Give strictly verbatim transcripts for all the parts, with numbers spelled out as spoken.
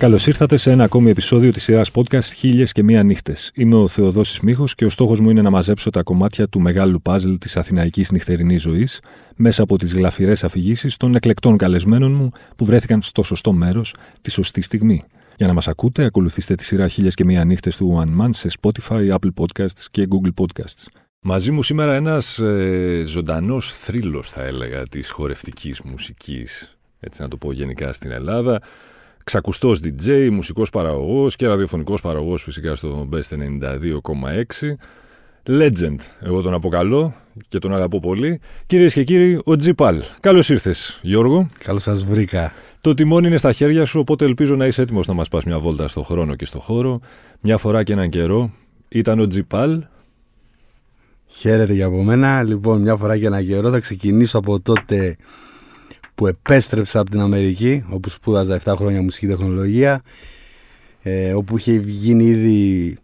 Καλώς ήρθατε σε ένα ακόμη επεισόδιο της σειράς podcast «Χίλιες και Μία Νύχτες». Είμαι ο Θεοδόσης Μίχος και ο στόχος μου είναι να μαζέψω τα κομμάτια του μεγάλου παζλ της αθηναϊκής νυχτερινής ζωής μέσα από τις γλαφυρές αφηγήσεις των εκλεκτών καλεσμένων μου που βρέθηκαν στο σωστό μέρος τη σωστή στιγμή. Για να μας ακούτε, ακολουθήστε τη σειρά «Χίλιες και Μία Νύχτες» του One Man σε Spotify, Apple Podcasts και Google Podcasts. Μαζί μου σήμερα ένας ε, ζωντανός θρύλος, θα έλεγα, της χορευτικής μουσικής, έτσι να το πω γενικά στην Ελλάδα. Ξακουστός ντι τζέι, μουσικός παραγωγός και ραδιοφωνικός παραγωγός φυσικά στο Best ενενήντα δύο κόμμα έξι. Legend, εγώ τον αποκαλώ και τον αγαπώ πολύ. Κυρίες και κύριοι, ο G.Pal. Καλώς ήρθες, Γιώργο. Καλώς σας βρήκα. Το τιμόνι είναι στα χέρια σου, οπότε ελπίζω να είσαι έτοιμος να μας πας μια βόλτα στο χρόνο και στο χώρο. Μια φορά και έναν καιρό ήταν ο G.Pal. Χαίρετε για από μένα. Λοιπόν, μια φορά και έναν καιρό θα ξεκινήσω από τότε που επέστρεψα από την Αμερική, όπου σπούδαζα επτά χρόνια μουσική τεχνολογία, ε, όπου είχε γίνει ήδη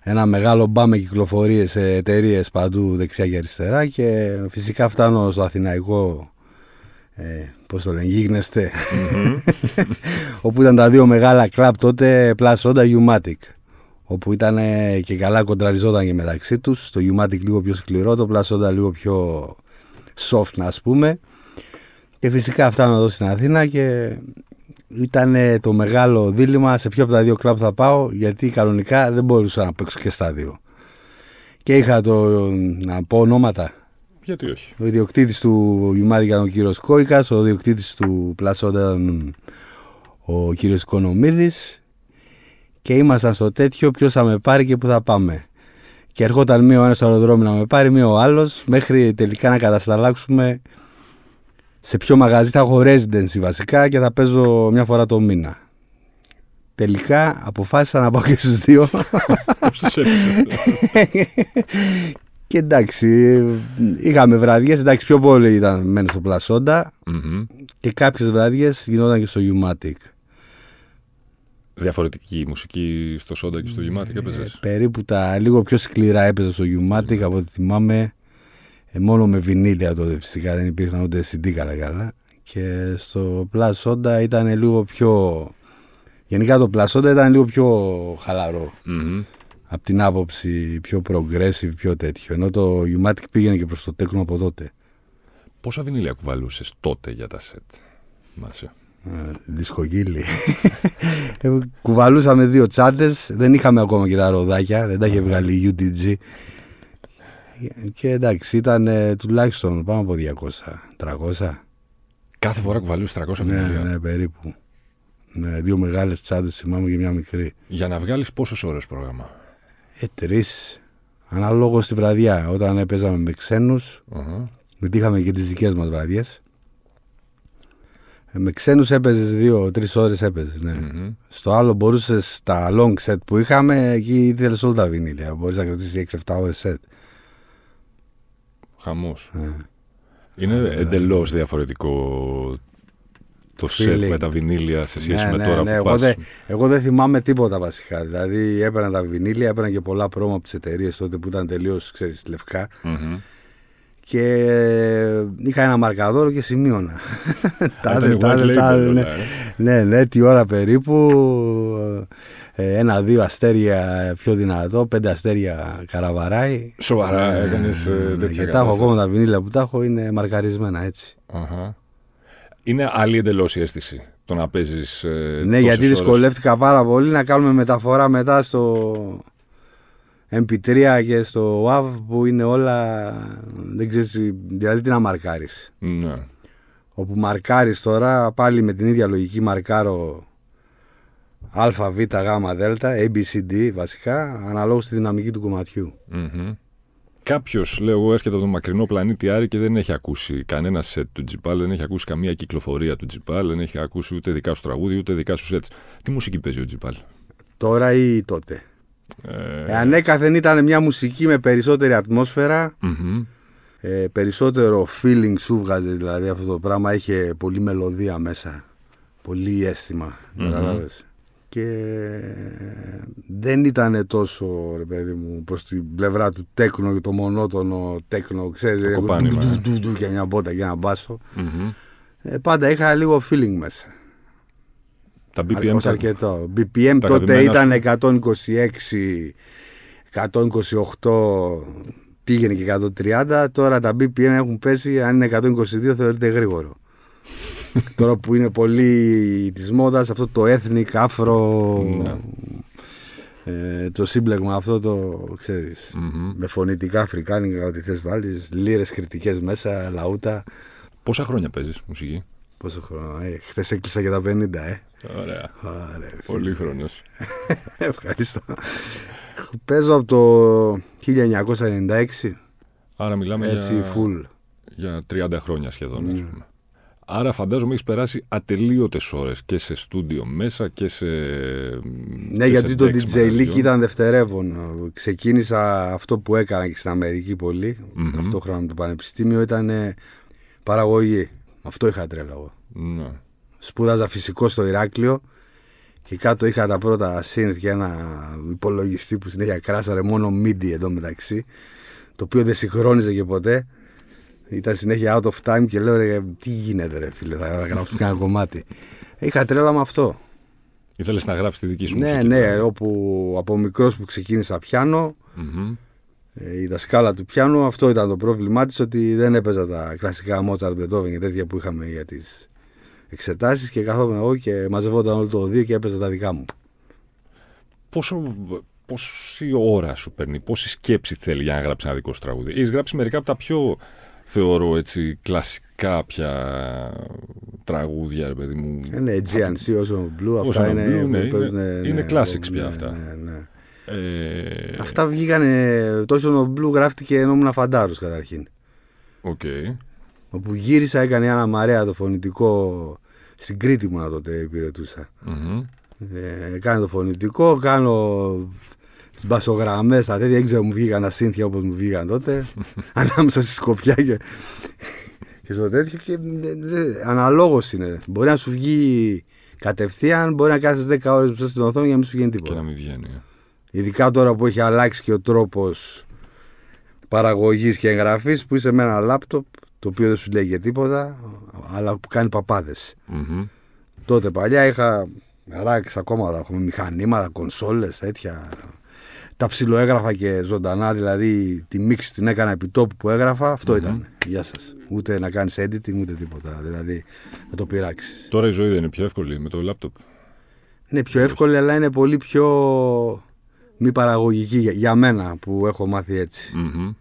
ένα μεγάλο μπα με κυκλοφορίες σε εταιρείες παντού δεξιά και αριστερά, και φυσικά φτάνω στο αθηναϊκό, ε, πώς το λένε, γίγνεσθε, mm-hmm. όπου ήταν τα δύο μεγάλα κλαμπ τότε, Plasoda, U-Matic, όπου ήταν και καλά κοντραριζόταν και μεταξύ τους, το U-Matic λίγο πιο σκληρό, το Plasoda λίγο πιο soft, να πούμε. Και φυσικά φτάνω εδώ στην Αθήνα και ήταν το μεγάλο δίλημμα σε ποιο από τα δύο κλαμπ θα πάω, γιατί κανονικά δεν μπορούσα να παίξω και στα δύο. Και είχα το, να πω ονόματα. Γιατί όχι. Ο ιδιοκτήτης του Γιουμάτη ήταν ο κύριος Κόικας, ο ιδιοκτήτης του Πλασόντα ήταν ο κύριος Κονομίδης, και ήμασταν στο τέτοιο ποιος θα με πάρει και που θα πάμε. Και ερχόταν μία ο ένας στο αεροδρόμιο να με πάρει, μία ο άλλος, μέχρι τελικά να κατασταλάξουμε σε ποιο μαγαζί θα έχω residency βασικά και θα παίζω μια φορά το μήνα. Τελικά αποφάσισα να πάω και στους δύο. Και εντάξει, είχαμε βραδιές, εντάξει, πιο πολύ ήταν μένει στο Plasoda, mm-hmm. και κάποιες βραδιές γινόταν και στο U-Matic. Διαφορετική μουσική στο Soda και στο U-Matic έπαιζες? Ε, περίπου τα λίγο πιο σκληρά έπαιζα στο U-Matic, mm-hmm. από ό,τι θυμάμαι. Ε, μόνο με βινίλια τότε φυσικά, δεν υπήρχαν ούτε σι ντι καλά καλά. Και στο Plasoda ήταν λίγο πιο... Γενικά το Plasoda ήταν λίγο πιο χαλαρό. Mm-hmm. Απ' την άποψη πιο progressive, πιο τέτοιο. Ενώ το U-Matic πήγαινε και προς το τέκνο από τότε. Πόσα βινίλια κουβαλούσες τότε για τα σετ, Μάσια? Ε, δισκογύλι. Κουβαλούσαμε δύο τσάντες, δεν είχαμε ακόμα και τα ροδάκια, δεν τα είχε βγάλει U D G. Και εντάξει, ήταν ε, τουλάχιστον πάνω από διακόσια, τριακόσια. Κάθε φορά κουβαλούσε τριακόσια βινίλια. Ναι, ναι, περίπου. Ναι, δύο μεγάλες τσάντες θυμάμαι και μια μικρή. Για να βγάλεις πόσες ώρες πρόγραμμα? Ε, τρεις. Αναλόγως τη βραδιά. Όταν ε, παίζαμε με ξένους, uh-huh. γιατί είχαμε και τις δικές μας βραδιές. Ε, με ξένους έπαιζες δύο, τρεις ώρες έπαιζες, ναι. Mm-hmm. Στο άλλο μπορούσες τα long set που είχαμε, εκεί ήθελες όλα τα βινίλια. Μπορείς να κρατήσεις έξι εφτά ώρες set. Χαμός. Yeah. Είναι yeah. εντελώς διαφορετικό το σετ με τα βινίλια σε σχέση yeah, με yeah, τώρα yeah, που yeah. πας. Εγώ, δε, εγώ δεν θυμάμαι τίποτα βασικά. Δηλαδή έπαιρνα τα βινίλια, έπαιρνα και πολλά πρόμα από τις εταιρείες τότε που ήταν τελείως, ξέρεις, λευκά. Mm-hmm. Και είχα ένα μαρκαδόρο και σημείωνα. Τάδε, τάδε, τάδε. Ναι, ναι, τι ώρα περίπου. Ένα-δύο αστέρια πιο δυνατό, πέντε αστέρια Καραβαράι. Σοβαρά, έκανες τέτοια? Και τα έχω ακόμα τα βινίλια που τα έχω, είναι μαρκαρισμένα έτσι. Είναι άλλη εντελώς η αίσθηση το να παίζεις. Ναι, γιατί δυσκολεύτηκα πάρα πολύ να κάνουμε μεταφορά μετά στο εμ πι τρία και στο WAV, που είναι όλα, δεν ξέρεις, δηλαδή τι να μαρκάρεις. Ναι. Όπου μαρκάρεις τώρα, πάλι με την ίδια λογική μαρκάρω α, β, γ, δέλτα, A, B, C, D βασικά, αναλόγως τη δυναμική του κομματιού. Mm-hmm. Κάποιος, λέω εγώ, έρχεται από τον μακρινό πλανήτη Άρη και δεν έχει ακούσει κανένα σετ του G.Pal, δεν έχει ακούσει καμία κυκλοφορία του G.Pal, δεν έχει ακούσει ούτε δικά σου τραγούδια, ούτε δικά σου σετ. Τι μουσική παίζει ο G.Pal τώρα ή τότε? Ε... Ανέκαθεν ήταν μια μουσική με περισσότερη ατμόσφαιρα, mm-hmm. ε, περισσότερο feeling σου βγάζει, δηλαδή αυτό το πράγμα είχε πολύ μελωδία μέσα, πολύ αίσθημα, mm-hmm. και δεν ήταν τόσο, ρε παιδί μου, προς την πλευρά του τέκνο και το μονότονο τέκνο, ξέρεις, και μια μπότα και ένα μπάσο, mm-hmm. ε, πάντα είχα λίγο feeling μέσα. Τα μπι πι εμ, τα... αρκετό. μπι πι εμ τα τότε αγαπημένα... ήταν εκατόν είκοσι έξι, εκατόν είκοσι οκτώ, πήγαινε και εκατόν τριάντα. Τώρα τα μπι πι εμ έχουν πέσει, αν είναι εκατόν είκοσι δύο θεωρείται γρήγορο. Τώρα που είναι πολύ της μόδας αυτό το ethnic, άφρο, ναι. ε, το σύμπλεγμα αυτό το ξέρεις, mm-hmm. με φωνητικά αφρικάνικα, ό,τι θες βάλεις, λύρες κριτικές μέσα, λαούτα. Πόσα χρόνια παίζεις μουσική? Πόσο χρόνο, ε, χθες έκλεισα για τα πενήντα, ε. Ωραία, Ωραία πολύ χρόνος. Ευχαριστώ. Παίζω από το χίλια εννιακόσια ενενήντα έξι. Άρα μιλάμε έτσι, για... full. Για τριάντα χρόνια σχεδόν, mm. ας πούμε. Άρα φαντάζομαι έχεις περάσει ατελείωτες ώρες και σε στούντιο μέσα και σε... Ναι, και γιατί σε το ντι τζέι League ήταν δευτερεύον. Ξεκίνησα αυτό που έκανα και στην Αμερική πολύ, mm-hmm. ταυτόχρονα με το πανεπιστήμιο, ήταν παραγωγή. Αυτό είχα τρέλα εγώ. Ναι. Σπούδαζα φυσικό στο Ηράκλειο και κάτω είχα τα πρώτα synth και ένα υπολογιστή που συνέχεια κράσαρε μόνο μίντι εδώ μεταξύ, το οποίο δεν συγχρόνιζε και ποτέ. Ήταν συνέχεια out of time και λέω ρε, τι γίνεται ρε φίλε, θα γράψω κανένα κομμάτι. Είχα τρέλα με αυτό. Ήθελες να γράψεις τη δική σου μουσική? Ναι, ναι, όπου από μικρός που ξεκίνησα πιάνο, mm-hmm. η δασκάλα του πιάνου, αυτό ήταν το πρόβλημά της, ότι δεν έπαιζα τα κλασικά Mozart, Beethoven και τέτοια που είχαμε για τις εξετάσεις και καθόμουν εγώ και μαζευόταν όλο το οδείο και έπαιζα τα δικά μου. Πόσο... Πόση ώρα σου παίρνει, πόση σκέψη θέλει για να γράψει ένα δικό σου τραγούδι? Έχεις γράψει μερικά από τα πιο, θεωρώ έτσι, κλασικά πια τραγούδια, ρε παιδί μου. Ναι, τζι εν σι, Ocean Blue, αυτά είναι... Είναι classics πια αυτά. Ε... Αυτά βγήκανε. Το Sólomun Blue γράφτηκε ενώ ήμουν φαντάρος καταρχήν. Οκ. Okay. Όπου γύρισα, έκανε ένα μαρέα το φωνητικό. Στην Κρήτη μου να τότε υπηρετούσα. Mm-hmm. Ε, κάνω το φωνητικό, κάνω τις μπασογραμμές, τα τέτοια. Δεν ξέρω, μου βγήκαν τα σύνθια όπως μου βγήκαν τότε. Ανάμεσα στη Σκοπιά και, και στο τέτοιο. Και... Αναλόγως είναι. Μπορεί να σου βγει κατευθείαν, μπορεί να κάθεσαι δέκα ώρες μπροστά στην οθόνη για να μην σου βγαίνει τίποτα. Και να μην βγαίνει. Ειδικά τώρα που έχει αλλάξει και ο τρόπος παραγωγής και εγγραφής, που είσαι με ένα λάπτοπ το οποίο δεν σου λέει για τίποτα, αλλά που κάνει παπάδες. Mm-hmm. Τότε παλιά είχα ράξ ακόμα, μηχανήματα, κονσόλες, τέτοια. Τα ψιλοέγραφα και ζωντανά, δηλαδή τη μίξη την έκανα επί τόπου που έγραφα, αυτό mm-hmm. ήταν. Γεια σας. Ούτε να κάνεις editing, ούτε τίποτα. Δηλαδή να το πειράξεις. Τώρα η ζωή δεν είναι πιο εύκολη με το λάπτοπ? Είναι πιο εύκολη, αλλά είναι πολύ πιο... μη παραγωγική για μένα που έχω μάθει έτσι. Mm-hmm.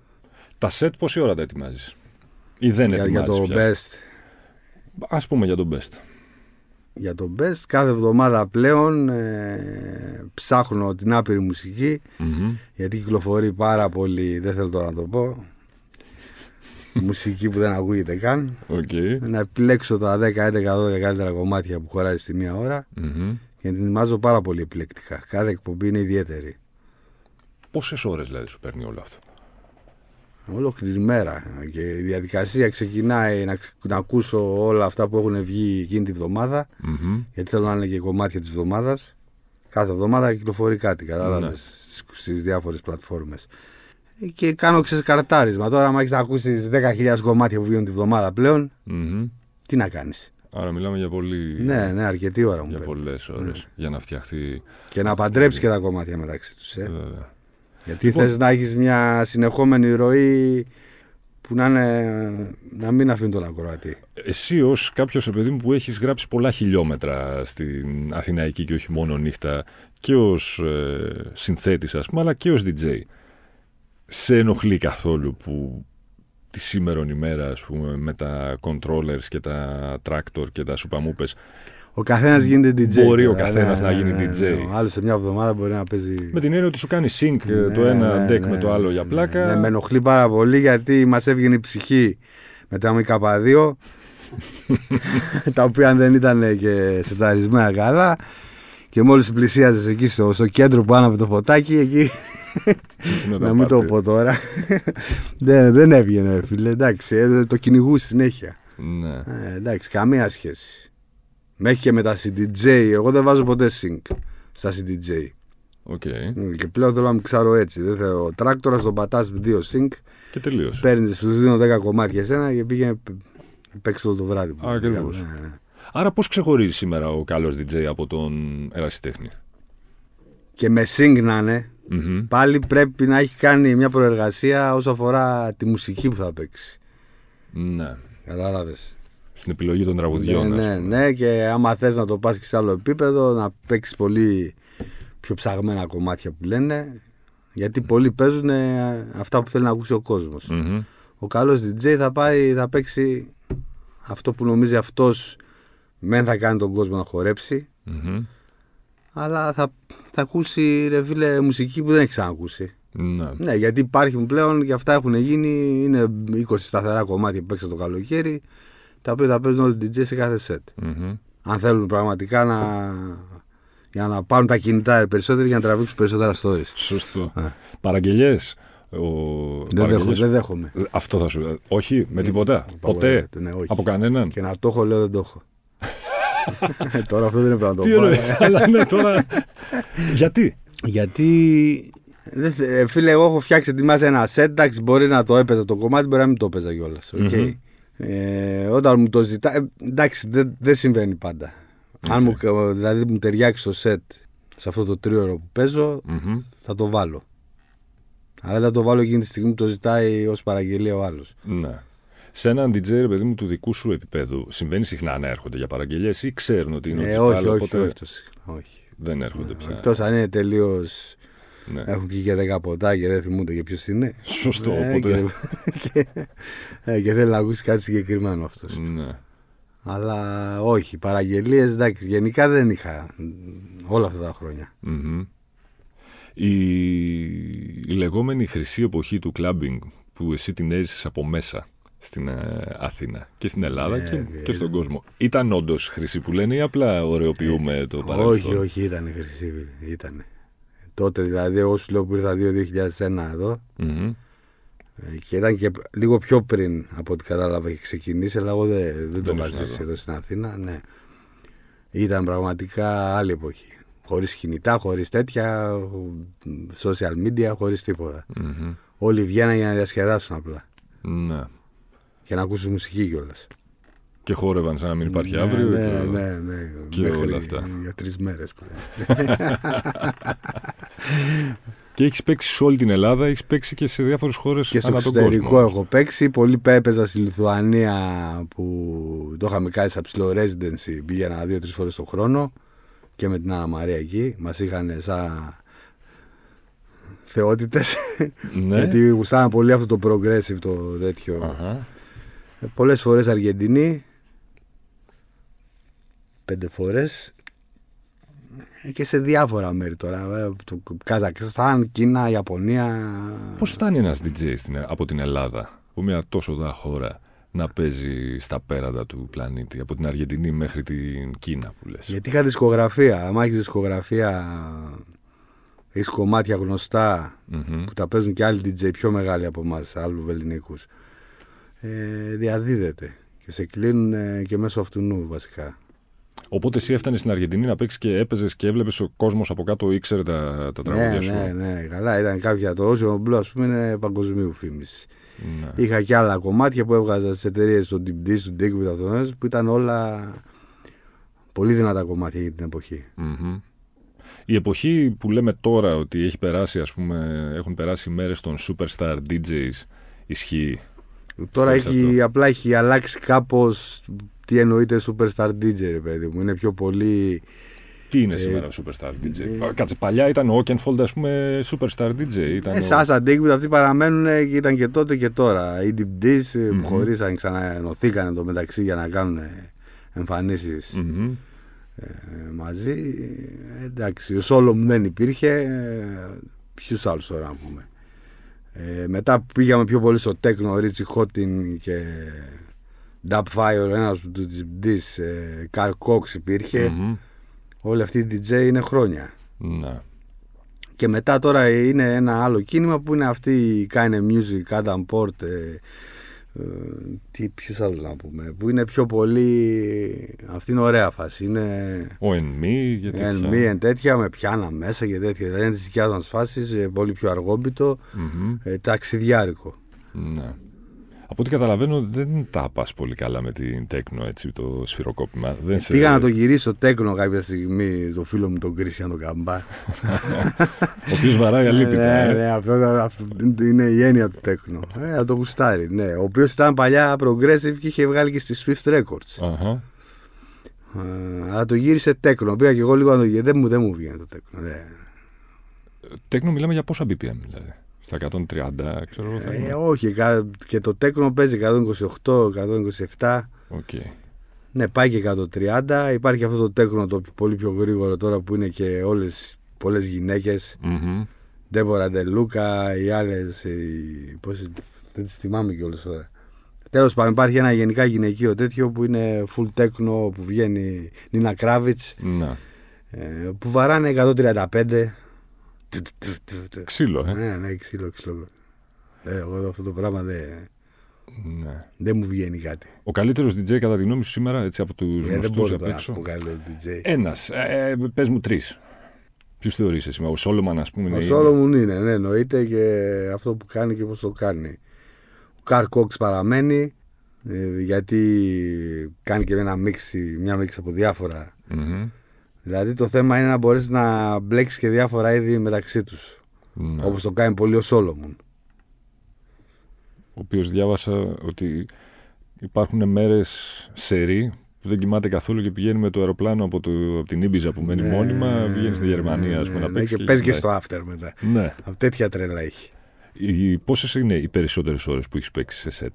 Τα σετ πόση ώρα τα ετοιμάζεις ή δεν για, ετοιμάζεις? Για το πια. Best. Ας πούμε για το best. Για το best κάθε εβδομάδα πλέον ε, ψάχνω την άπειρη μουσική, mm-hmm. γιατί κυκλοφορεί πάρα πολύ, δεν θέλω τώρα να το πω, μουσική που δεν ακούγεται καν. Okay. Να επιλέξω τα δέκα, έντεκα, δώδεκα καλύτερα κομμάτια που χωράζει στη μία ώρα, mm-hmm. και ετοιμάζω πάρα πολύ επιλεκτικά. Κάθε εκπομπή είναι ιδιαίτερη. Πόσες ώρες δηλαδή σου παίρνει όλο αυτό? Ολόκληρη μέρα. Και η διαδικασία ξεκινάει να, να ακούσω όλα αυτά που έχουν βγει εκείνη τη βδομάδα. Mm-hmm. Γιατί θέλω να είναι και κομμάτια της βδομάδας. Κάθε βδομάδα κυκλοφορεί κάτι, κατάλαβες, mm-hmm. στις, στις διάφορες πλατφόρμες. Και κάνω ξεσκαρτάρισμα. Τώρα, άμα έχεις να ακούσεις δέκα χιλιάδες κομμάτια που βγαίνουν τη βδομάδα πλέον, mm-hmm. τι να κάνεις. Άρα μιλάμε για πολύ... Ναι, ναι, αρκετή ώρα μου για παίρνει. Πολλές ώρες, ναι. Για να φτιαχθεί... Και να παντρέψεις και τα κομμάτια μεταξύ τους. Ε. Βέβαια. Γιατί λοιπόν, θες να έχεις μια συνεχόμενη ροή που να, είναι, να μην αφήνει τον ακροατή. Εσύ ως κάποιος, παιδί μου, που έχεις γράψει πολλά χιλιόμετρα στην Αθηναϊκή και όχι μόνο νύχτα, και ως ε, συνθέτης ας πούμε, αλλά και ως ντι τζέι, σε ενοχλεί καθόλου που τη σήμερον ημέρα, ας πούμε, με τα controllers και τα tractor και τα σουπαμούπες, ο καθένας γίνεται ντι τζέι. Μπορεί τώρα, ο καθένας ναι, να γίνει ναι, ναι, ντι τζέι. Ναι, ο άλλος σε μια εβδομάδα μπορεί να παίζει. Με την έννοια ότι σου κάνει sync ναι, το ένα ναι, deck ναι, με το άλλο για πλάκα. Ναι, ναι, με ενοχλεί πάρα πολύ γιατί μας έβγαινε η ψυχή με τα εμ κάπα δύο, τα οποία δεν ήταν και σεταρισμένα καλά. Και μόλις πλησίαζες εκεί στο, στο κέντρο πάνω από το φωτάκι, εκεί. Να μην το πω τώρα. δεν, δεν έβγαινε, φίλε. Εντάξει, το κυνηγούσε συνέχεια. Ναι. Ε, εντάξει, καμία σχέση. Μέχρι και με τα σι ντι τζέι, εγώ δεν βάζω ποτέ sync στα σι ντι τζέι. Okay. Και πλέον θέλω να μιξάρω έτσι. Δεν θέλω. Ο τράκτορας τον πατάς δύο sync και τελείωσε. Παίρνεις, σου δίνω δέκα κομμάτια εσένα και πήγαινε παίξω το βράδυ. Ακριβώς. Ναι, ναι. Άρα πώς ξεχωρίζει σήμερα ο καλός ντι τζέι από τον ερασιτέχνη? Και με sync να είναι, mm-hmm. πάλι πρέπει να έχει κάνει μια προεργασία όσο αφορά τη μουσική που θα παίξει. Ναι. Κατάλαβες. Στην επιλογή των τραγουδιών. Ναι, ναι, ναι, και άμα θες να το πας και σε άλλο επίπεδο, να παίξεις πολύ πιο ψαγμένα κομμάτια που λένε, γιατί πολλοί παίζουν αυτά που θέλει να ακούσει ο κόσμος. Mm-hmm. Ο καλός ντι τζέι θα πάει, θα παίξει αυτό που νομίζει αυτός, μεν θα κάνει τον κόσμο να χορέψει, mm-hmm. αλλά θα, θα ακούσει, ρε φίλε, μουσική που δεν έχει ξανακούσει. Ναι. Ναι, γιατί υπάρχουν πλέον και αυτά έχουν γίνει, είναι είκοσι σταθερά κομμάτια που παίξαν το καλοκαίρι, τα οποία θα παίζουν όλοι οι ντι τζέι σε κάθε σετ. Mm-hmm. Αν θέλουν πραγματικά να, για να πάρουν τα κινητά περισσότερο, για να τραβήξουν περισσότερα stories. Σωστό. Yeah. Παραγγελιές. Ο... Δεν, δέχομαι, δεν δέχομαι. Αυτό θα σου. Όχι, με τίποτα. Mm, ποτέ. Ναι, όχι. Από κανέναν. Και να το έχω, λέω δεν το έχω. Τώρα αυτό δεν είναι πράγμα. Τι εννοείς, αλλά ναι, τώρα. Γιατί? Γιατί. Δε, φίλε, εγώ έχω φτιάξει, ετοιμάσει ένα set. Μπορεί να το έπαιζα το κομμάτι, μπορεί να μην το έπαιζα κιόλας. Okay? Mm-hmm. Ε, όταν μου το ζητά. Ε, εντάξει, δεν δε συμβαίνει πάντα. Okay. Αν μου, δηλαδή, μου ταιριάξει το set σε αυτό το τρίωρο που παίζω, mm-hmm. θα το βάλω. Αλλά δεν θα το βάλω εκείνη τη στιγμή που το ζητάει ως παραγγελία ο άλλος. Ναι. Σε έναν ντι τζέι, ρε παιδί μου, του δικού σου επίπεδου, συμβαίνει συχνά να έρχονται για παραγγελίες ή ξέρουν ότι είναι ε, ο G.Pal? Όχι, όχι, όχι. Δεν έρχονται ε, πια. Εκτός αν είναι τελείως. Ναι. Έχουν βγει και δέκα ποτά και δεν θυμούνται και ποιος είναι. Σωστό, ε, οπότε. Και, και, και θέλει να ακούσει κάτι συγκεκριμένο αυτός. Ναι. Αλλά όχι, παραγγελίες, εντάξει, γενικά δεν είχα όλα αυτά τα χρόνια. Mm-hmm. Η... η λεγόμενη χρυσή εποχή του κλάμπινγκ που εσύ την έζησες από μέσα στην ε, Αθήνα και στην Ελλάδα ε, και, ε, και στον κόσμο, ήταν όντως χρυσή που λένε ή απλά ωρεοποιούμε ε, το παρελθόν? Όχι, όχι, ήταν χρυσή. Ήτανε. Τότε δηλαδή, εγώ σου λέω που ήρθα δύο χιλιάδες ένα εδώ mm-hmm. και ήταν και λίγο πιο πριν από ό,τι κατάλαβα και ξεκινήσει, αλλά εγώ δεν, δεν, δεν το παρατήρησα εδώ στην Αθήνα. Ναι. Ήταν πραγματικά άλλη εποχή. Χωρίς κινητά, χωρίς τέτοια, social media, χωρίς τίποτα. Mm-hmm. Όλοι βγαίναν για να διασκεδάσουν απλά. Ναι. Και να ακούσουν μουσική κιόλας. Και χόρευαν σαν να μην υπάρχει ναι, αύριο. Ναι, και... ναι, ναι. Και μέχρι όλα αυτά. Για τρεις μέρες που Και έχεις παίξει σε όλη την Ελλάδα, έχεις παίξει και σε διάφορες χώρες ανά τον κόσμο. Και στο εξωτερικό έχω παίξει. Πολύ έπαιζα στη Λιθουανία που το είχαμε κάνει σαν ψηλό residency. Πήγαινα δύο-τρεις φορές το χρόνο. Και με την Άννα Μαρία εκεί, μας είχαν σαν θεότητες, ναι. γιατί γουστάναν πολύ αυτό το progressive το τέτοιο. Uh-huh. Πολλές φορές Αργεντινή, πέντε φορές και σε διάφορα μέρη τώρα, Καζακστάν, Κίνα, Ιαπωνία. Πώς φτάνει ένας ντι τζέι από την Ελλάδα, από μια τόσο δα χώρα, να παίζει στα πέρατα του πλανήτη, από την Αργεντινή μέχρι την Κίνα που λες? Γιατί είχα δισκογραφία. Αν έχεις δισκογραφία, έχεις κομμάτια γνωστά mm-hmm. που τα παίζουν και άλλοι ντι τζέι πιο μεγάλοι από εμάς, άλλους ελληνικούς. Ε, διαδίδεται και σε κλείνουν ε, και μέσω αυτού βασικά. Οπότε εσύ έφτανες στην Αργεντινή να παίξεις και έπαιζες και έβλεπες ο κόσμος από κάτω, ήξερε τα, τα τραγούδια ναι, σου. Ναι, ναι, καλά. Ήταν κάποια. Το Ocean Blue, ας πούμε, είναι παγκοσμίου φήμης. Ναι. Είχα και άλλα κομμάτια που έβγαζα στις εταιρείες του Deep Dish, του Deep Dish, που ήταν όλα πολύ δυνατά κομμάτια για την εποχή. Mm-hmm. Η εποχή που λέμε τώρα ότι έχει περάσει, ας πούμε, έχουν περάσει μέρες των superstar ντι τζέις, ισχύει? Τώρα έχει, απλά έχει αλλάξει κάπως τι εννοείται superstar ντι τζέι, ρε παιδί μου. Είναι πιο πολύ... Τι είναι ε, σήμερα ο superstar ντι τζέι? Ε, Κάτσε, παλιά ήταν ο Oakenfold, ας πούμε, superstar ντι τζέι. Ήταν ε, ο... Σας αντίκειται, αυτοί παραμένουν και ήταν και τότε και τώρα. Οι Deep Dish mm-hmm. που χωρίσαν, ξαναενωθήκαν εδώ μεταξύ για να κάνουν εμφανίσεις mm-hmm. ε, μαζί. Ε, εντάξει, ο Sólomun δεν υπήρχε. Ε, ποιους άλλους τώρα να πούμε. Ε, μετά πήγαμε πιο πολύ στο τέκνο, Richie Hawtin και Dubfire, ένας από τους Deep Dish, ε, Carl Cox υπήρχε. Mm-hmm. Όλοι αυτοί οι ντι τζέι είναι χρόνια. Ναι. Και μετά τώρα είναι ένα άλλο κίνημα που είναι αυτοί οι Keinemusik, Adam Port, ε, ε, τι, ποιους άλλους να πούμε, που είναι πιο πολύ, αυτή είναι ωραία φάση. Είναι ο εν μη και τέτοια. Εν τέτοια, με πιάνα μέσα και τέτοια. Δεν είναι τις δικιάς μας φάσεις, πολύ πιο αργόμπιτο, mm-hmm. ε, ταξιδιάρικο. Ναι. Από ό,τι καταλαβαίνω δεν τα πας πολύ καλά με την τέκνο, έτσι, το σφυροκόπημα. Δεν σε... Πήγα να το γυρίσω τέκνο κάποια στιγμή στο φίλο μου τον Κρίστιαν τον Καμπά. Ο οποίος βαράει αλίπητα. Ναι, ναι, αυτό, αυτό είναι η έννοια του τέκνο. Ε, το γουστάρι, ναι. Ο οποίος ήταν παλιά progressive και είχε βγάλει και στις Swift Records. Uh-huh. Ε, αλλά το γύρισε τέκνο. Πήγα και εγώ λίγο να το γυρίσω. Δεν μου, δεν μου βγαίνει το τέκνο. Ναι. Τέκνο μιλάμε για πόσα μπι πι εμ δηλαδή. Στα εκατόν τριάντα, ξέρω εγώ. Ε, όχι, και το τέκνο παίζει εκατόν είκοσι οκτώ εκατόν είκοσι επτά. Okay. Ναι, πάει και εκατόν τριάντα. Υπάρχει αυτό το τέκνο το πολύ πιο γρήγορο τώρα που είναι και όλες πολλές γυναίκες. Mm-hmm. Ντέμπορα, Ντελούκα, οι άλλες. Οι... Πώς... Δεν τις θυμάμαι κιόλας τώρα. Τέλος πάντων, υπάρχει ένα γενικά γυναικείο τέτοιο που είναι full τέκνο που βγαίνει. Νίνα Κράβιτς. Mm-hmm. Που βαράνε εκατόν τριάντα πέντε. Ξύλο, ε. Ναι, ναι, ξύλο, ξύλο. Ε, εγώ αυτό το πράγμα δεν ναι. δε μου βγαίνει κάτι. Ο καλύτερος ντι τζέι κατά τη γνώμη σου σήμερα, έτσι, από τους ε, γνωστούς απ' έξω. Ένας, ε, πες μου τρεις. Ποιους θεωρείς εσύ, ο Σόλομαν, ας πούμε. Ο είναι... Σόλομουν είναι, ναι, εννοείται, και αυτό που κάνει και πώς το κάνει. Ο Carl Cox παραμένει, ε, γιατί κάνει και ένα μίξη, μια μίξη από διάφορα. Mm-hmm. Δηλαδή το θέμα είναι να μπορείς να μπλέξεις και διάφορα είδη μεταξύ τους. Ναι. Όπως το κάνει πολύ ο Σόλομουν. Ο οποίος διάβασα ότι υπάρχουν μέρες σερί που δεν κοιμάται καθόλου και πηγαίνει με το αεροπλάνο από, το, από την Ήμπιζα που μένει ναι, μόνιμα, πηγαίνει στη Γερμανία, ναι, πούμε, ναι, να παίξει. Και, και παίζει και στο after μετά. Ναι. Από τέτοια τρέλα έχει. Οι, πόσες είναι οι περισσότερες ώρες που έχεις παίξει σε σετ?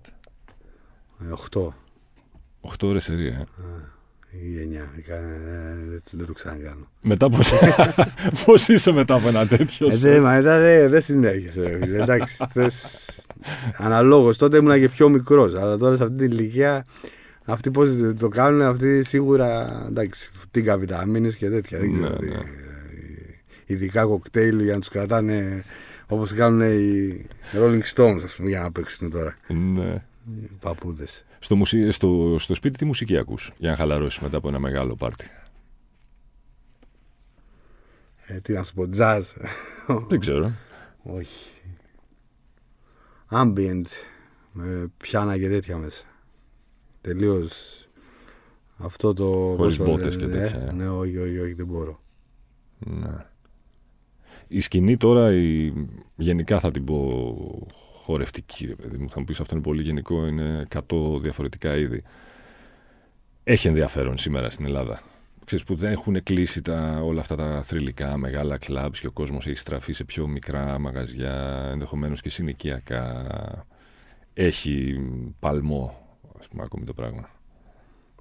Οχτώ. Οχτώ ώρες σερί, ε. Γενιά, δεν το ξανακάνω. Μετά πώς, πώς είσαι μετά από ένα τέτοιο? Ε, μετά δεν δε συνέρχεσαι. Εντάξει, θες... Αναλόγως, τότε ήμουν και πιο μικρός, αλλά τώρα σε αυτή την ηλικία αυτοί πώς το κάνουν, αυτοί σίγουρα εντάξει, φτύγκα βιταμίνες και τέτοια. Δεν ξέρω, ναι, ναι. Ειδικά κοκτέιλ για να τους κρατάνε όπως κάνουν οι Rolling Stones, ας πούμε, για να παίξουν τώρα. Ναι. Παππούδες. Στο, μουσί... στο... στο σπίτι τι μουσική ακούς για να χαλαρώσεις μετά από ένα μεγάλο πάρτι? Ε, τι να σου πω, τζαζ? Δεν ξέρω. Όχι. Ambient. Με πιάνα και τέτοια μέσα. Τελείως αυτό το... Χωρίς μπότες και τέτοια. Ναι, ναι, όχι, όχι, όχι, δεν μπορώ. Να. Η σκηνή τώρα, η... γενικά θα την πω... χορευτική, ρε παιδί μου, θα μου πεις αυτό είναι πολύ γενικό, είναι εκατό διαφορετικά είδη. Έχει ενδιαφέρον σήμερα στην Ελλάδα. Ξέρεις που δεν έχουν κλείσει τα, όλα αυτά τα θρυλικά μεγάλα κλαμπς και ο κόσμος έχει στραφεί σε πιο μικρά μαγαζιά, ενδεχομένως και συνοικιακά. Έχει παλμό, ας πούμε, ακόμη το πράγμα.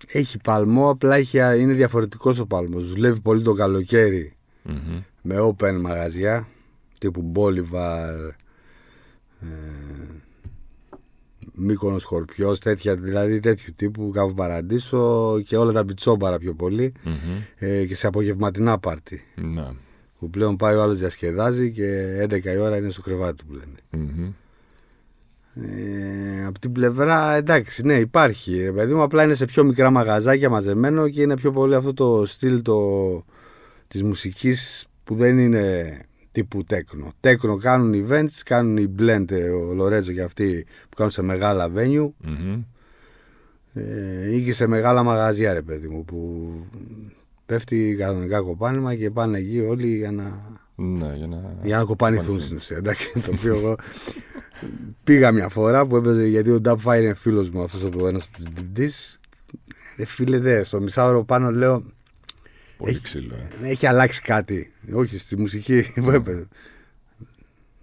Έχει παλμό, απλά έχει, είναι διαφορετικός ο παλμός. Δουλεύει πολύ το καλοκαίρι mm-hmm. με open μαγαζιά, τύπου Bolivar, Ε, Μύκονος, Σκορπιός, τέτοια, δηλαδή τέτοιου τύπου, κάπου Παραντήσο και όλα τα μπιτσόμπαρα πιο πολύ mm-hmm. ε, και σε απογευματινά πάρτι mm-hmm. που πλέον πάει ο άλλος διασκεδάζει και έντεκα η ώρα είναι στο κρεβάτι του που λένε mm-hmm. ε, από την πλευρά εντάξει, ναι, υπάρχει ρε παιδί μου, απλά είναι σε πιο μικρά μαγαζάκια μαζεμένο και είναι πιο πολύ αυτό το στυλ το, της μουσικής που δεν είναι τύπου τέκνο. Τέκνο κάνουν events, κάνουν οι blend, ο Λορέτζο και αυτοί που κάνουν σε μεγάλα venue mm-hmm. ε, ή και σε μεγάλα μαγαζιά ρε παιδί μου που πέφτει κανονικά κοπάνημα και πάνε εκεί όλοι για να, ναι, για να... Για να κοπανηθούν στην ουσία. Εντάξει, το οποίο εγώ πήγα μια φορά που έπαιζε γιατί ο Dubfire είναι φίλος μου, αυτός ο ένας από τους Deep Dish. Φίλε δε, στο μισάωρο πάνω λέω πολύ έχει, ξύλο, ε. Έχει αλλάξει κάτι. Όχι, στη μουσική που έπαιζε.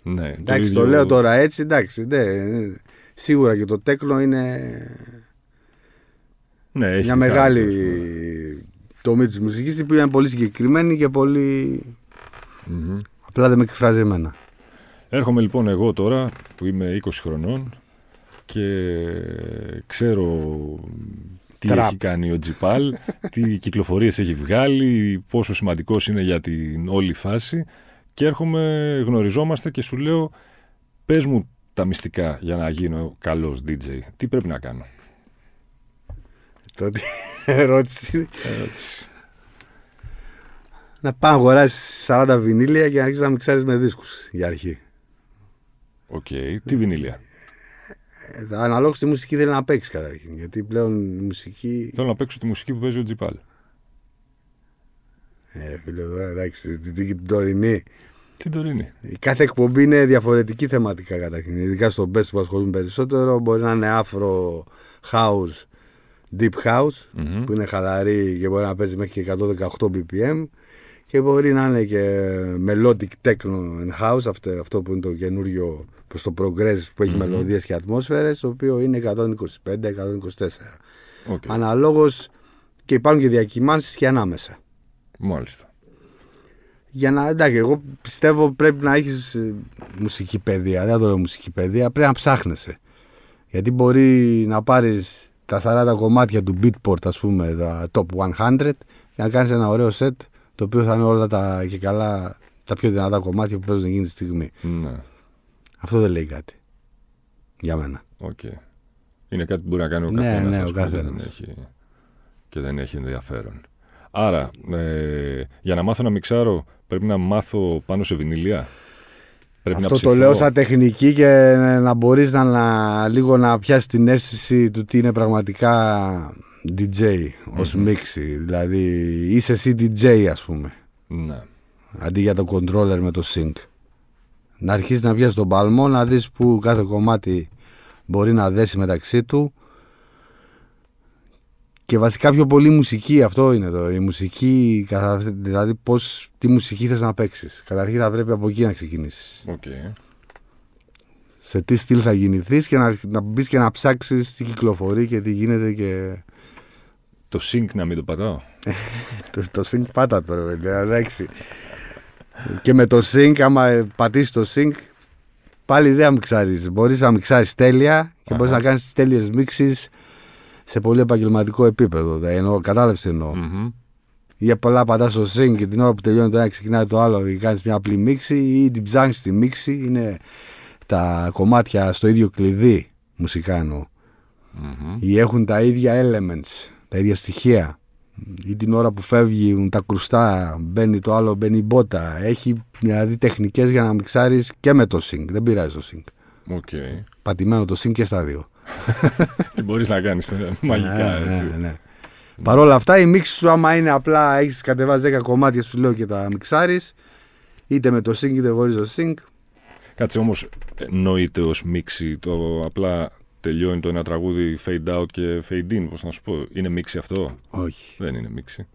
Ναι, εντάξει, το, ίδιο... το λέω τώρα έτσι, εντάξει. Ναι, σίγουρα και το τέκνο είναι ναι, έχει μια μεγάλη χάρη, τομή της μουσικής που είναι πολύ συγκεκριμένη και πολύ mm-hmm. απλά δεν με εκφράζει εμένα. Έρχομαι λοιπόν εγώ τώρα που είμαι είκοσι χρονών και ξέρω... Τι Trap. Έχει κάνει ο G.Pal, τι κυκλοφορίες έχει βγάλει, πόσο σημαντικός είναι για την όλη φάση. Και έρχομαι, γνωριζόμαστε και σου λέω, πες μου τα μυστικά για να γίνω καλός ντι τζέι. Τι πρέπει να κάνω? Τότε ερώτηση. Να πάω να αγοράσεις σαράντα βινίλια και να αρχίσεις να μιξάρεις με δίσκους για αρχή. Οκ. Okay. Τι βινίλια? Αναλόγως τη μουσική θέλει να παίξει καταρχήν. Γιατί πλέον η μουσική. Θέλω να παίξω τη μουσική που παίζει ο G.Pal. Ε, φίλε, εδώ εντάξει, την τωρινή. Την τωρινή. Κάθε εκπομπή είναι διαφορετική θεματικά καταρχήν. Ειδικά στο Best που ασχολούν περισσότερο, μπορεί να είναι Afro House, Deep House, mm-hmm. που είναι χαλαρή και μπορεί να παίζει μέχρι και εκατόν δεκαοκτώ μπι πι εμ. Και μπορεί να είναι και melodic techno in house, αυτό, αυτό που είναι το καινούριο προς το progressive που έχει mm-hmm. μελωδίες και ατμόσφαιρες, το οποίο είναι εκατόν είκοσι πέντε με εκατόν είκοσι τέσσερα. Okay. Αναλόγως και υπάρχουν και διακυμάνσεις και ανάμεσα. Μάλιστα. Για να, εντάξει, εγώ πιστεύω πρέπει να έχεις μουσική παιδεία, δεν θα το λέω μουσική παιδεία, πρέπει να ψάχνεσαι. Γιατί μπορεί να πάρεις τα σαράντα κομμάτια του Beatport, ας πούμε, τα top εκατό, και να κάνεις ένα ωραίο set, το οποίο θα είναι όλα τα, και καλά, τα πιο δυνατά κομμάτια που παίζουν εκείνη τη στιγμή. Ναι. Αυτό δεν λέει κάτι. Για μένα. Okay. Είναι κάτι που μπορεί να κάνει ο καθένας. Ναι, ναι, ο καθένας. Έχει... Και δεν έχει ενδιαφέρον. Άρα, ε, για να μάθω να μιξάρω, πρέπει να μάθω πάνω σε βινίλια. Πρέπει αυτό το λέω σαν τεχνική και να μπορείς να, να, λίγο να πιάσεις την αίσθηση του τι είναι πραγματικά ντι τζέι ως μίξη. Mm-hmm. Δηλαδή είσαι εσύ ντι τζέι, ας πούμε. Ναι. Αντί για το controller με το sync. Να αρχίσεις να πιάσεις τον παλμό, να δεις που κάθε κομμάτι μπορεί να δέσει μεταξύ του. Και βασικά πιο πολύ μουσική, αυτό είναι το. Η μουσική, δηλαδή πώς, τι μουσική θες να παίξεις. Καταρχήν θα πρέπει από εκεί να ξεκινήσεις. Okay. Σε τι στυλ θα γεννηθείς και να, να μπεις και να ψάξεις τι κυκλοφορεί και τι γίνεται και... Το sync να μην το πατάω. το, το sync πάτα τώρα, εντάξει. Και με το sync, άμα πατήσεις το sync, πάλι δεν θα μιξάρεις. Μπορείς να μιξάρεις τέλεια και μπορείς να κάνεις τις τέλειες μίξεις σε πολύ επαγγελματικό επίπεδο. Κατάλαβες εννοώ. Mm-hmm. Για πολλά πατάς στο sync και την ώρα που τελειώνει το ένα ξεκινάει το άλλο και κάνεις μια απλή μίξη ή την ψάχνεις στη μίξη. Είναι τα κομμάτια στο ίδιο κλειδί μουσικά εννοώ. Mm-hmm. Ή έχουν τα ίδια elements, τα ίδια στοιχεία. Ή την ώρα που φεύγουν τα κρουστά, μπαίνει το άλλο, μπαίνει η μπότα. Έχει δηλαδή τεχνικές για να μιξάρεις και με το sync. Δεν πειράζει το sync. Okay. Πατημένο το sync και στα δύο. Τι μπορείς να κάνεις μαγικά έτσι. Ναι, ναι. Παρ' όλα αυτά η μίξη σου, άμα είναι απλά έχεις κατεβάσει δέκα κομμάτια, σου λέω, και τα μιξάρεις είτε με το sync είτε χωρίς το sync. Κάτσε όμως, εννοείται ως μίξη το απλά τελειώνει το ένα τραγούδι fade out και fade in, πώς να σου πω, είναι μίξη αυτό? Όχι. Δεν είναι μίξη.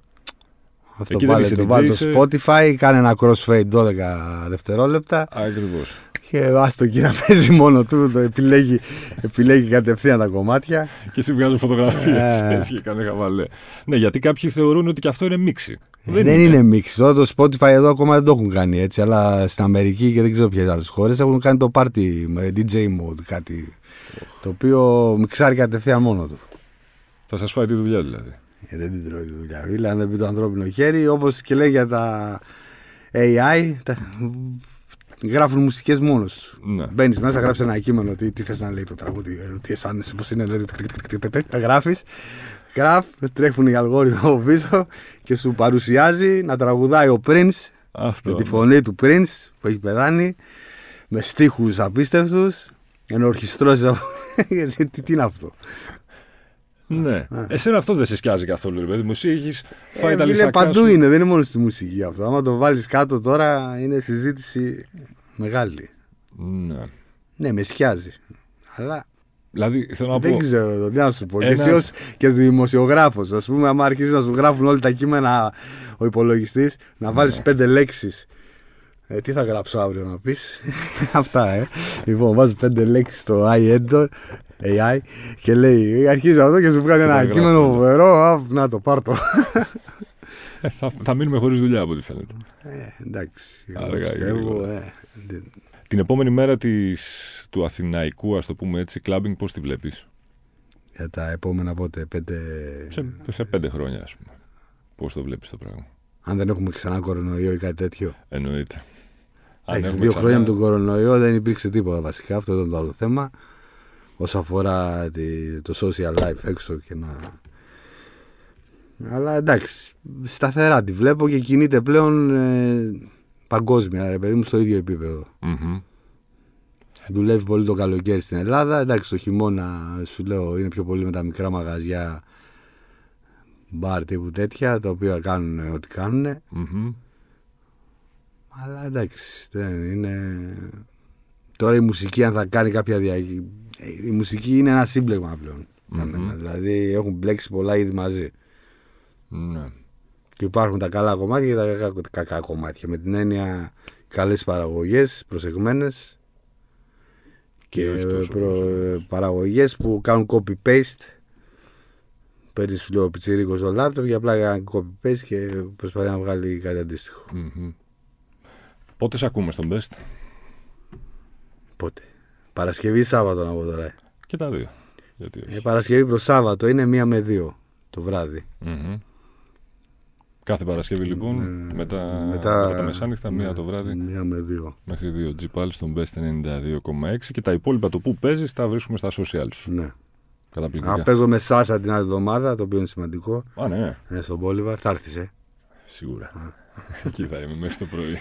Αυτό βάλε το, βάλε το Spotify, κάνε ένα crossfade δώδεκα δευτερόλεπτα. Ακριβώς. Και άστο και να παίζει μόνο του, το επιλέγει, επιλέγει κατευθείαν τα κομμάτια. Και εσύ βγάζω φωτογραφίες, έτσι, και κάνε χαβαλέ. Ναι, γιατί κάποιοι θεωρούν ότι και αυτό είναι μίξη. Δεν, δεν είναι μίξη. Το Spotify εδώ ακόμα δεν το έχουν κάνει έτσι, αλλά στην Αμερική και δεν ξέρω ποιες άλλες χώρες έχουν κάνει το party με ντι τζέι mode, κάτι oh. το οποίο μιξάρει κατευθείαν μόνο του. Θα σας φάει τη δουλειά δηλαδή. Ε, δεν την τρώει τη δουλειά, φίλε, αν δεν πει το ανθρώπινο χέρι, όπως και λέει για τα έι άι. Τα... Γράφουν μουσικές μόνος τους. Ναι. Μπαίνεις μέσα, γράφεις ένα κείμενο, τι, τι θες να λέει το τραγούδι, τι αισθάνεσαι, πώς είναι, λέει, τα γράφεις, γράφ, τρέχουν οι αλγόριθμοι πίσω και σου παρουσιάζει να τραγουδάει ο Prince, αυτό, με τη φωνή ναι. του Prince που έχει πεθάνει, με στίχους απίστευτους, ενορχιστρώσεις από... τι, τι, τι είναι αυτό. Ναι. Α. Εσένα αυτό δεν σε σκιάζει καθόλου, ρε παιδί μου. Εσύ έχεις φάει ε, τα λεφτά. Παντού σου. Είναι, δεν είναι μόνο στη μουσική αυτό. Άμα το βάλεις κάτω τώρα είναι συζήτηση μεγάλη. Ναι. Ναι, με σκιάζει. Αλλά. Δηλαδή, θέλω να δεν πω... ξέρω εδώ, τι να σου πω. Ένας... Και εσύ ως και δημοσιογράφος, ας πούμε, άμα αρχίσεις να σου γράφουν όλα τα κείμενα ο υπολογιστής, να βάλεις ναι. πέντε λέξεις. Ε, τι θα γράψω αύριο να πεις. Αυτά, ε. Λοιπόν, βάζω πέντε λέξεις στο iEditor. έι άι και λέει, αρχίζει αυτό και σου βγάζει ένα κείμενο φοβερό. Να το πάρ' το. Ε, θα, θα μείνουμε χωρίς δουλειά από ό,τι φαίνεται. Ε, εντάξει. Άρα, πιστεύω, ε. Την επόμενη μέρα της, του αθηναϊκού, ας το πούμε έτσι, κλάμπινγκ, πώς τη βλέπεις? Για τα επόμενα πότε, πέντε... Σε, σε πέντε χρόνια, ας πούμε. Πώς το βλέπεις το πράγμα? Αν δεν έχουμε ξανά κορονοϊό ή κάτι τέτοιο. Εννοείται. Έχεις δύο ξανά... χρόνια με τον κορονοϊό δεν υπήρξε τίποτα βασικά. Αυτό ήταν το άλλο θέμα. Όσον αφορά τη, το social life έξω και να... Αλλά εντάξει, σταθερά τη βλέπω και κινείται πλέον ε, παγκόσμια, ρε παιδί μου, στο ίδιο επίπεδο. Mm-hmm. δουλεύει πολύ το καλοκαίρι στην Ελλάδα. Εντάξει, το χειμώνα σου λέω είναι πιο πολύ με τα μικρά μαγαζιά, μπαρ τύπου τέτοια, τα οποία κάνουν ό,τι κάνουν. Mm-hmm. Αλλά εντάξει, δεν είναι. Τώρα η μουσική, αν θα κάνει κάποια διακίνηση. Η μουσική είναι ένα σύμπλεγμα πλέον. Mm-hmm. Δηλαδή έχουν μπλέξει πολλά είδη μαζί. Mm-hmm. Και υπάρχουν τα καλά κομμάτια και τα κακά, τα κακά κομμάτια. Με την έννοια καλές παραγωγές, προσεγμένες και προ... παραγωγές που κάνουν copy-paste. Παίρνεις σου λέω πιτσιρίκο στο λάπτοπ και απλά κάνει copy-paste και προσπαθεί να βγάλει κάτι αντίστοιχο. Mm-hmm. Πότε σε ακούμε στον Best? Πότε? Παρασκευή, Σάββατο να πω τώρα. Και τα δύο. Γιατί όχι. Ε, Παρασκευή προς Σάββατο είναι μία με δύο το βράδυ. Mm-hmm. Κάθε Παρασκευή λοιπόν, ε, μετά, μετά, μετά τα μεσάνυχτα, μία το βράδυ. Μία με δύο. Μέχρι δύο. G.Pal στον Best ενενήντα δύο κόμμα έξι και τα υπόλοιπα το που παίζεις τα βρίσκουμε στα social σου. Ναι. Καταπληκτικά. Α, παίζω με Σάσα την άλλη εβδομάδα, το οποίο είναι σημαντικό. Α, ναι. Ε, στον Bolivar, θα έρθεις, ε. Σίγουρα. Εκεί θα είμαι μέχρι το πρωί.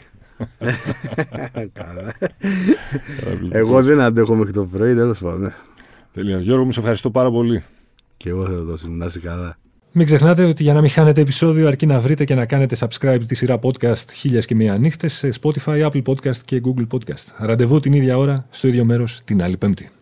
Εγώ δεν αντέχω μέχρι το πρωί, τέλος πάντων. Τέλεια. Γιώργο, μου σε ευχαριστώ πάρα πολύ. Και εγώ θα το συναντάσαι καλά. Μην ξεχνάτε ότι για να μην χάνετε επεισόδιο, αρκεί να βρείτε και να κάνετε subscribe στη σειρά podcast Χίλιες και Μία Νύχτες σε Spotify, Apple Podcasts και Google Podcasts. Ραντεβού την ίδια ώρα, στο ίδιο μέρος, την άλλη Πέμπτη.